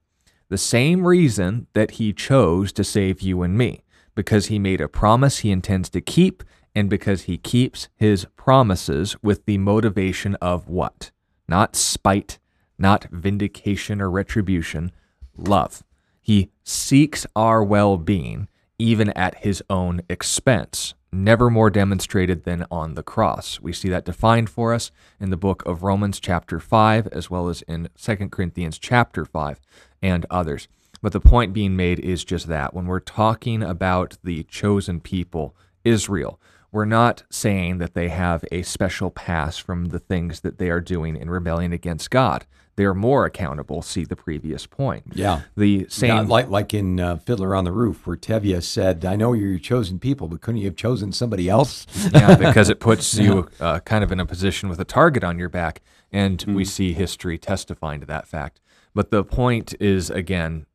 The same reason that he chose to save you and me, because he made a promise he intends to keep, and because he keeps his promises with the motivation of what? Not spite, not vindication or retribution, love. He seeks our well-being, even at his own expense. Never more demonstrated than on the cross. We see that defined for us in the book of Romans chapter 5, as well as in 2 Corinthians chapter 5 and others. But the point being made is just that. When we're talking about the chosen people, Israel, we're not saying that they have a special pass from the things that they are doing in rebellion against God. They are more accountable, see the previous point. Yeah. The same. God, like in Fiddler on the Roof, where Tevye said, I know you're your chosen people, but couldn't you have chosen somebody else? Yeah, because it puts you kind of in a position with a target on your back, and we see history testifying to that fact. But the point is, again,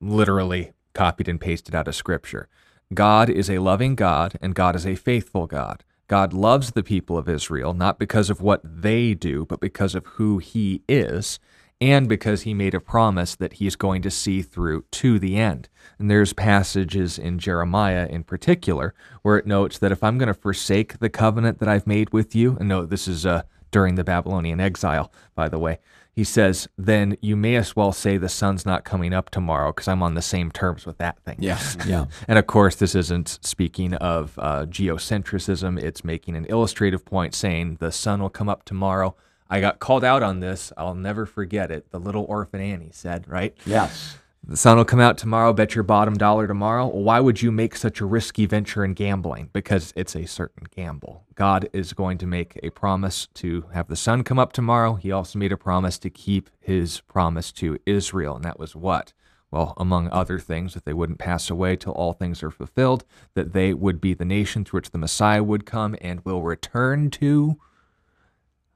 literally copied and pasted out of Scripture. God is a loving God, and God is a faithful God. God loves the people of Israel, not because of what they do, but because of who he is, and because he made a promise that he's going to see through to the end. And there's passages in Jeremiah in particular where it notes that if I'm going to forsake the covenant that I've made with you, and no, this is during the Babylonian exile, by the way, he says, then you may as well say the sun's not coming up tomorrow because I'm on the same terms with that thing. Yeah, yeah. And of course, this isn't speaking of geocentrism. It's making an illustrative point saying the sun will come up tomorrow. I got called out on this. I'll never forget it. The little orphan Annie said, right? Yes. The sun will come out tomorrow. Bet your bottom dollar tomorrow. Well, why would you make such a risky venture in gambling? Because it's a certain gamble. God is going to make a promise to have the sun come up tomorrow. He also made a promise to keep his promise to Israel. And that was what? Well, among other things, that they wouldn't pass away till all things are fulfilled, that they would be the nation through which the Messiah would come and will return to.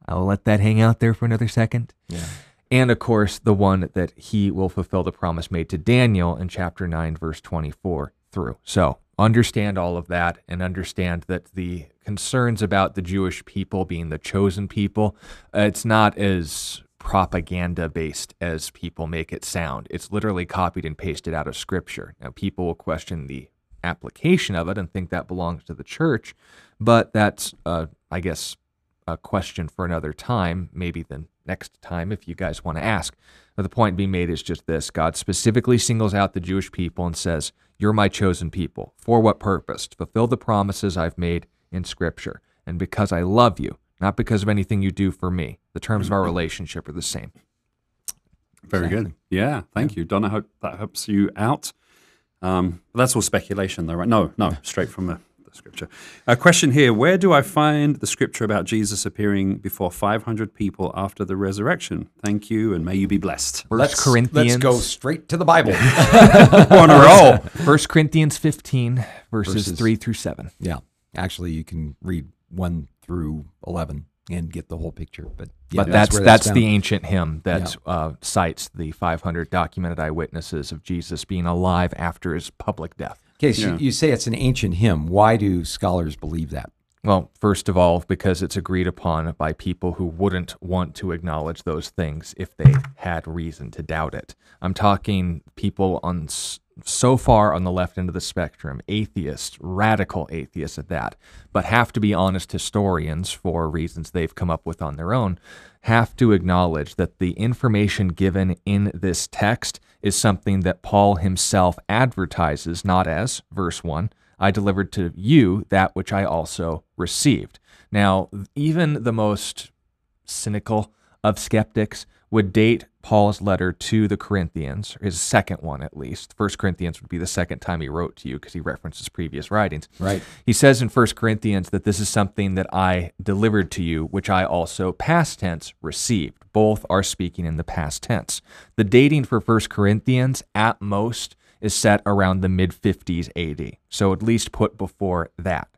I'll let that hang out there for another second. Yeah. And, of course, the one that he will fulfill the promise made to Daniel in chapter 9, verse 24 through. So understand all of that, and understand that the concerns about the Jewish people being the chosen people, it's not as propaganda-based as people make it sound. It's literally copied and pasted out of Scripture. Now, people will question the application of it and think that belongs to the church, but that's, I guess, a question for another time, maybe the next time if you guys want to ask. But the point being made is just this. God specifically singles out the Jewish people and says, "You're my chosen people." For what purpose? To fulfill the promises I've made in Scripture. And because I love you, not because of anything you do for me. The terms of our relationship are the same. Very good. Yeah, thank you, Don. I hope that helps you out. That's all speculation, though, right? No, straight from the Scripture. A question here, where do I find the Scripture about Jesus appearing before 500 people after the resurrection? Thank you, and may you be blessed. Let's go straight to the Bible. We're on a roll. 1 Corinthians 15, verses 3 through 7. Yeah, actually, you can read 1 through 11 and get the whole picture. But, yeah, but that's the ancient hymn that cites the 500 documented eyewitnesses of Jesus being alive after his public death. Okay, so you say it's an ancient hymn. Why do scholars believe that? Well, first of all, because it's agreed upon by people who wouldn't want to acknowledge those things if they had reason to doubt it. I'm talking people on so far on the left end of the spectrum, atheists, radical atheists at that, but have to be honest historians for reasons they've come up with on their own, have to acknowledge that the information given in this text is something that Paul himself advertises, not as, verse 1, I delivered to you that which I also received. Now, even the most cynical of skeptics would date Paul's letter to the Corinthians, or his second one at least. 1 Corinthians would be the second time he wrote to you because he references previous writings. Right. He says in 1 Corinthians that this is something that I delivered to you, which I also, past tense, received. Both are speaking in the past tense. The dating for 1 Corinthians, at most, is set around the mid-50s AD, so at least put before that.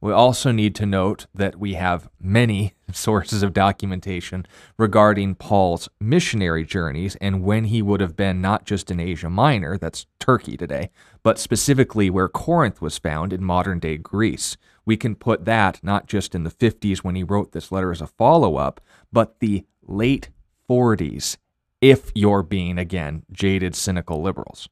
We also need to note that we have many sources of documentation regarding Paul's missionary journeys and when he would have been not just in Asia Minor, that's Turkey today, but specifically where Corinth was found in modern-day Greece. We can put that not just in the 50s when he wrote this letter as a follow-up, but the late 40s, if you're being, again, jaded, cynical liberals.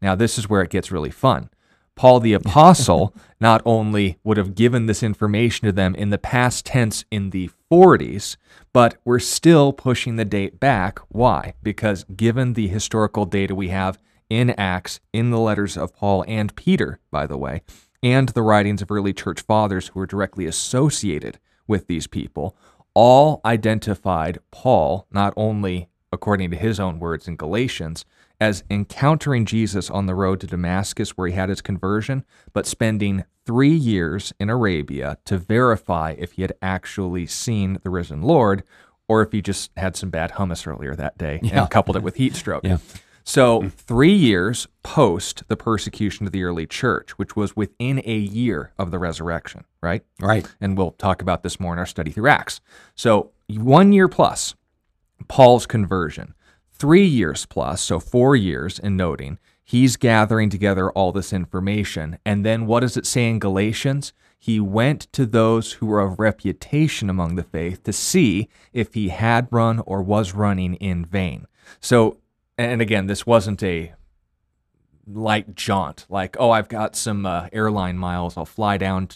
Now, this is where it gets really fun. Paul the Apostle not only would have given this information to them in the past tense in the 40s, but we're still pushing the date back. Why? Because given the historical data we have in Acts, in the letters of Paul and Peter, by the way, and the writings of early church fathers who were directly associated with these people, all identified Paul, not only according to his own words in Galatians, as encountering Jesus on the road to Damascus where he had his conversion, but spending 3 years in Arabia to verify if he had actually seen the risen Lord or if he just had some bad hummus earlier that day and coupled it with heat stroke. Yeah. So 3 years post the persecution of the early church, which was within a year of the resurrection, right? Right. And we'll talk about this more in our study through Acts. So 1 year plus Paul's conversion. 3 years plus, so 4 years in noting, he's gathering together all this information. And then what does it say in Galatians? He went to those who were of reputation among the faith to see if he had run or was running in vain. So, and again, this wasn't a light jaunt, like, oh, I've got some airline miles, I'll fly down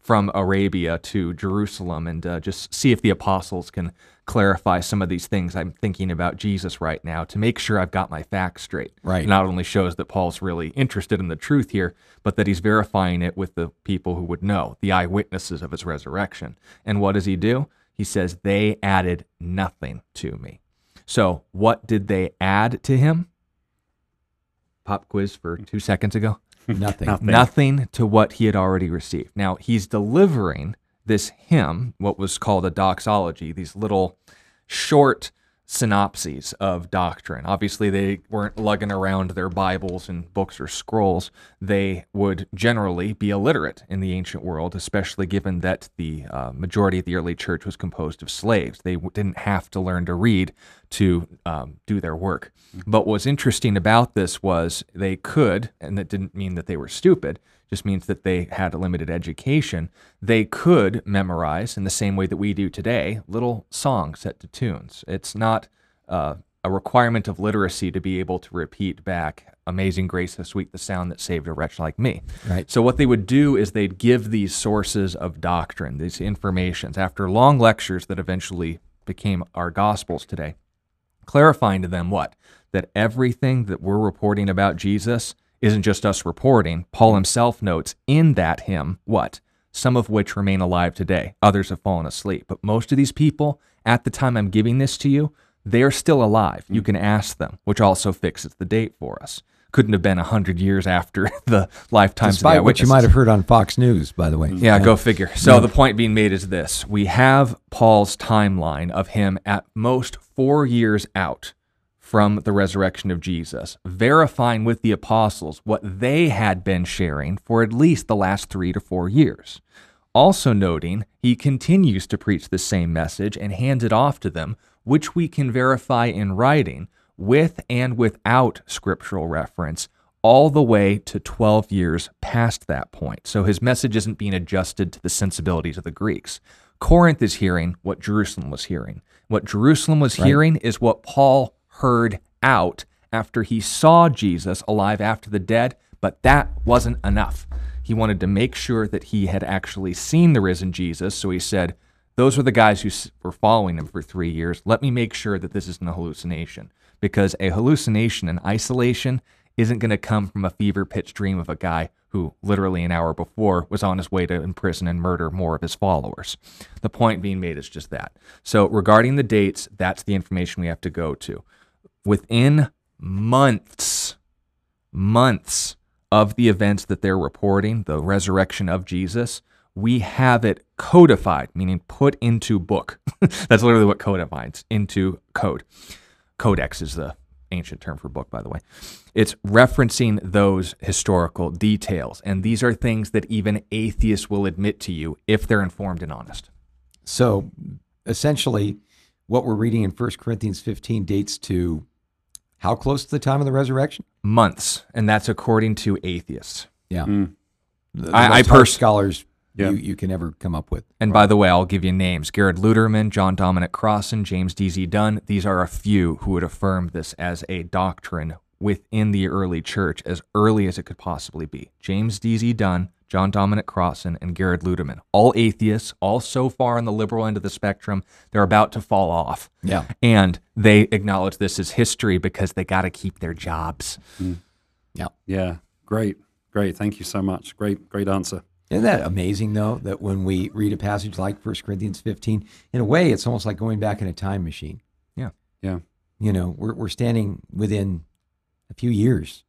from Arabia to Jerusalem and just see if the apostles can clarify some of these things I'm thinking about Jesus right now to make sure I've got my facts straight. Right. It not only shows that Paul's really interested in the truth here, but that he's verifying it with the people who would know, the eyewitnesses of his resurrection. And what does he do? He says, they added nothing to me. So what did they add to him? Pop quiz for 2 seconds ago. Nothing to what he had already received. Now, he's delivering this hymn, what was called a doxology, these little short synopses of doctrine. Obviously, they weren't lugging around their Bibles and books or scrolls. They would generally be illiterate in the ancient world, especially given that the majority of the early church was composed of slaves. They didn't have to learn to read to do their work. But what's interesting about this was they could, and that didn't mean that they were stupid, just means that they had a limited education, they could memorize, in the same way that we do today, little songs set to tunes. It's not a requirement of literacy to be able to repeat back, "Amazing Grace, how sweet the sound that saved a wretch like me." Right. So what they would do is they'd give these sources of doctrine, these informations, after long lectures that eventually became our Gospels today, clarifying to them what? That everything that we're reporting about Jesus isn't just us reporting. Paul himself notes in that hymn, what? Some of which remain alive today. Others have fallen asleep. But most of these people, at the time I'm giving this to you, they're still alive. You can ask them, which also fixes the date for us. Couldn't have been 100 years after the lifetimes of the eyewitnesses. Despite what you might have heard on Fox News, by the way. Yeah, go figure. So the point being made is this. We have Paul's timeline of him at most 4 years out from the resurrection of Jesus, verifying with the apostles what they had been sharing for at least the last 3 to 4 years. Also noting, he continues to preach the same message and hands it off to them, which we can verify in writing with and without scriptural reference all the way to 12 years past that point. So his message isn't being adjusted to the sensibilities of the Greeks. Corinth is hearing what Jerusalem was hearing. What Jerusalem was hearing is what Paul heard out after he saw Jesus alive after the dead, but that wasn't enough. He wanted to make sure that he had actually seen the risen Jesus, so he said, those were the guys who were following him for 3 years. Let me make sure that this isn't a hallucination, because a hallucination in isolation isn't going to come from a fever-pitch dream of a guy who literally an hour before was on his way to imprison and murder more of his followers. The point being made is just that. So regarding the dates, that's the information we have to go to. Within months of the events that they're reporting, the resurrection of Jesus, we have it codified, meaning put into book. That's literally what codifies, into code. Codex is the ancient term for book, by the way. It's referencing those historical details, and these are things that even atheists will admit to you if they're informed and honest. So essentially, what we're reading in 1 Corinthians 15 dates to how close to the time of the resurrection? Months, and that's according to atheists. Yeah. Mm. The first scholars you can ever come up with. And by the way, I'll give you names. Garrett Luderman, John Dominic Crossan, James D.Z. Dunn. These are a few who would affirm this as a doctrine within the early church as early as it could possibly be. James D.Z. Dunn, John Dominic Crossan, and Garrett Luderman, all atheists, all so far on the liberal end of the spectrum, they're about to fall off. Yeah. And they acknowledge this as history because they got to keep their jobs. Mm. Yeah. Yeah. Great. Thank you so much. Great answer. Isn't that amazing, though, that when we read a passage like 1 Corinthians 15, in a way, it's almost like going back in a time machine. Yeah. Yeah. You know, we're standing within a few years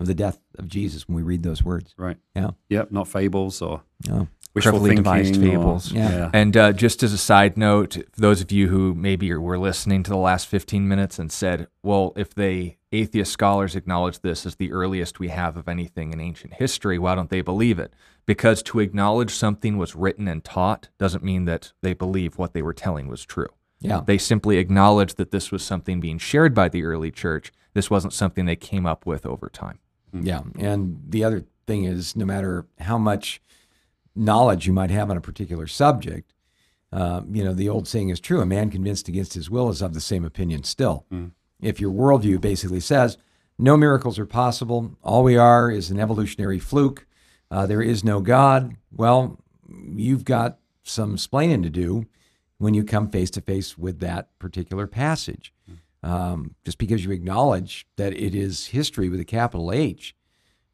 of the death of Jesus when we read those words. Right. Yeah. Yep, not fables or wishful carefully devised fables. Yeah. And just as a side note, for those of you who maybe were listening to the last 15 minutes and said, well, if atheist scholars acknowledge this as the earliest we have of anything in ancient history, why don't they believe it? Because to acknowledge something was written and taught doesn't mean that they believe what they were telling was true. Yeah. They simply acknowledged that this was something being shared by the early church. This wasn't something they came up with over time. Yeah, and the other thing is, no matter how much knowledge you might have on a particular subject, the old saying is true, a man convinced against his will is of the same opinion still. Mm. If your worldview basically says, no miracles are possible, all we are is an evolutionary fluke, there is no God, well, you've got some explaining to do when you come face-to-face with that particular passage. Mm. Just because you acknowledge that it is history with a capital H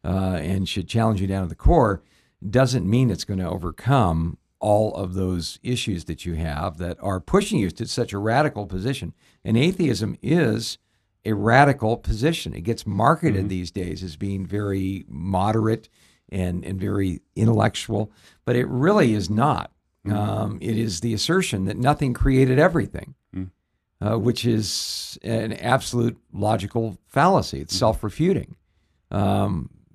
and should challenge you down to the core doesn't mean it's going to overcome all of those issues that you have that are pushing you to such a radical position. And atheism is a radical position. It gets marketed these days as being very moderate and very intellectual, but it really is not. Mm-hmm. It is the assertion that nothing created everything. Which is an absolute logical fallacy. It's self-refuting. That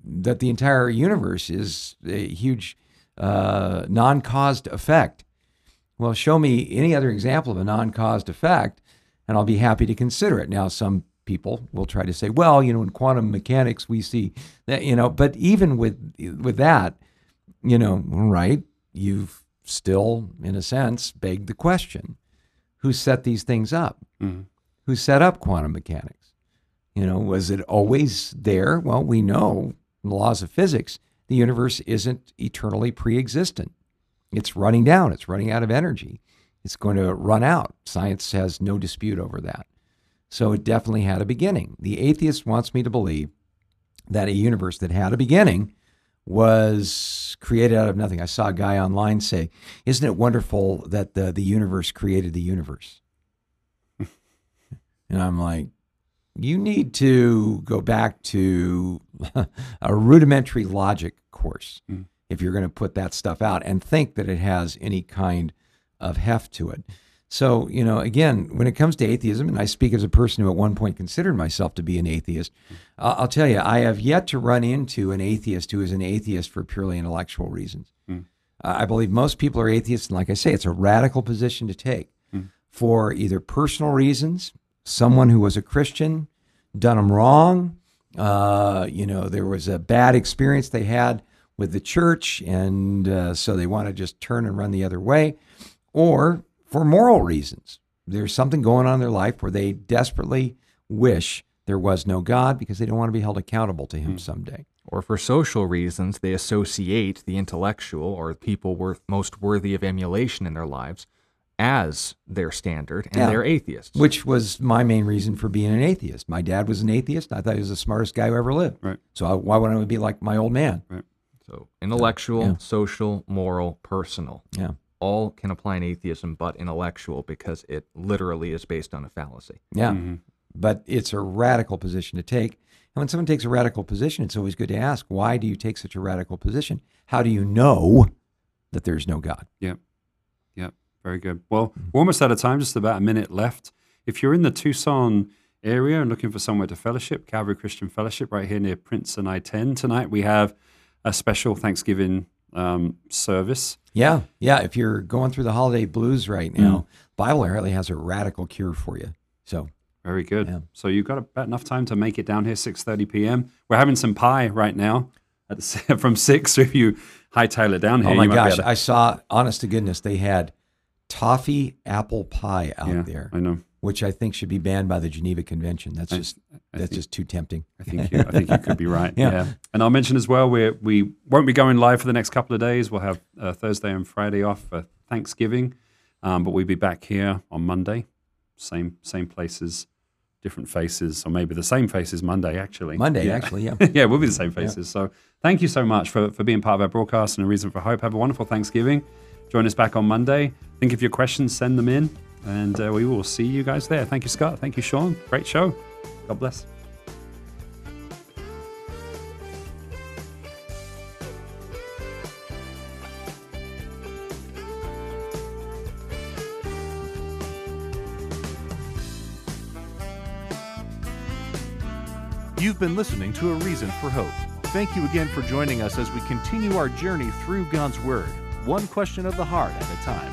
the entire universe is a huge non-caused effect. Well, show me any other example of a non-caused effect, and I'll be happy to consider it. Now, some people will try to say, well, in quantum mechanics we see that, but even with that, you've still, in a sense, begged the question. Who set these things up? Mm-hmm. who set up quantum mechanics. You know, was it always there? Well, we know in the laws of physics, the universe isn't eternally pre-existent. It's running down. It's running out of energy. It's going to run out. Science has no dispute over that. So it definitely had a beginning. The atheist wants me to believe that a universe that had a beginning was created out of nothing. I saw a guy online say, isn't it wonderful that the universe created the universe? And I'm like, you need to go back to a rudimentary logic course if you're going to put that stuff out and think that it has any kind of heft to it. So, you know, again, when it comes to atheism, and I speak as a person who at one point considered myself to be an atheist, I'll tell you, I have yet to run into an atheist who is an atheist for purely intellectual reasons. I believe most people are atheists, and like I say, it's a radical position to take for either personal reasons, someone who was a Christian, done them wrong, you know, there was a bad experience they had with the church, and so they want to just turn and run the other way, or for moral reasons. There's something going on in their life where they desperately wish there was no God because they don't want to be held accountable to him someday. Or for social reasons, they associate the intellectual or people most worthy of emulation in their lives as their standard, and they're atheists. Which was my main reason for being an atheist. My dad was an atheist, and I thought he was the smartest guy who ever lived. Right. So why wouldn't I be like my old man? Right. So intellectual, social, moral, personal. Yeah. All can apply in atheism, but intellectual, because it literally is based on a fallacy. Yeah, but it's a radical position to take. And when someone takes a radical position, it's always good to ask, why do you take such a radical position? How do you know that there's no God? Yep, yep, very good. Well, we're almost out of time, just about a minute left. If you're in the Tucson area and looking for somewhere to fellowship, Calvary Christian Fellowship right here near Prince and I-10, tonight we have a special Thanksgiving service. Yeah, yeah. If you're going through the holiday blues right now, Bible really has a radical cure for you. So very good. Yeah. So you've got about enough time to make it down here, 6:30 p.m. We're having some pie right now from 6. So if you hightail it down here, oh my gosh, I saw, honest to goodness, they had toffee apple pie out there. I know. Which I think should be banned by the Geneva Convention. That's just too tempting. I think you could be right. Yeah. And I'll mention as well, we won't be going live for the next couple of days. We'll have Thursday and Friday off for Thanksgiving, but we'll be back here on Monday, same places, different faces, or maybe the same faces Monday actually. Yeah, we'll be the same faces. Yeah. So thank you so much for being part of our broadcast and A Reason for Hope. Have a wonderful Thanksgiving. Join us back on Monday. Think of your questions, send them in. And we will see you guys there. Thank you, Scott. Thank you, Sean. Great show. God bless. You've been listening to A Reason for Hope. Thank you again for joining us as we continue our journey through God's Word, one question of the heart at a time.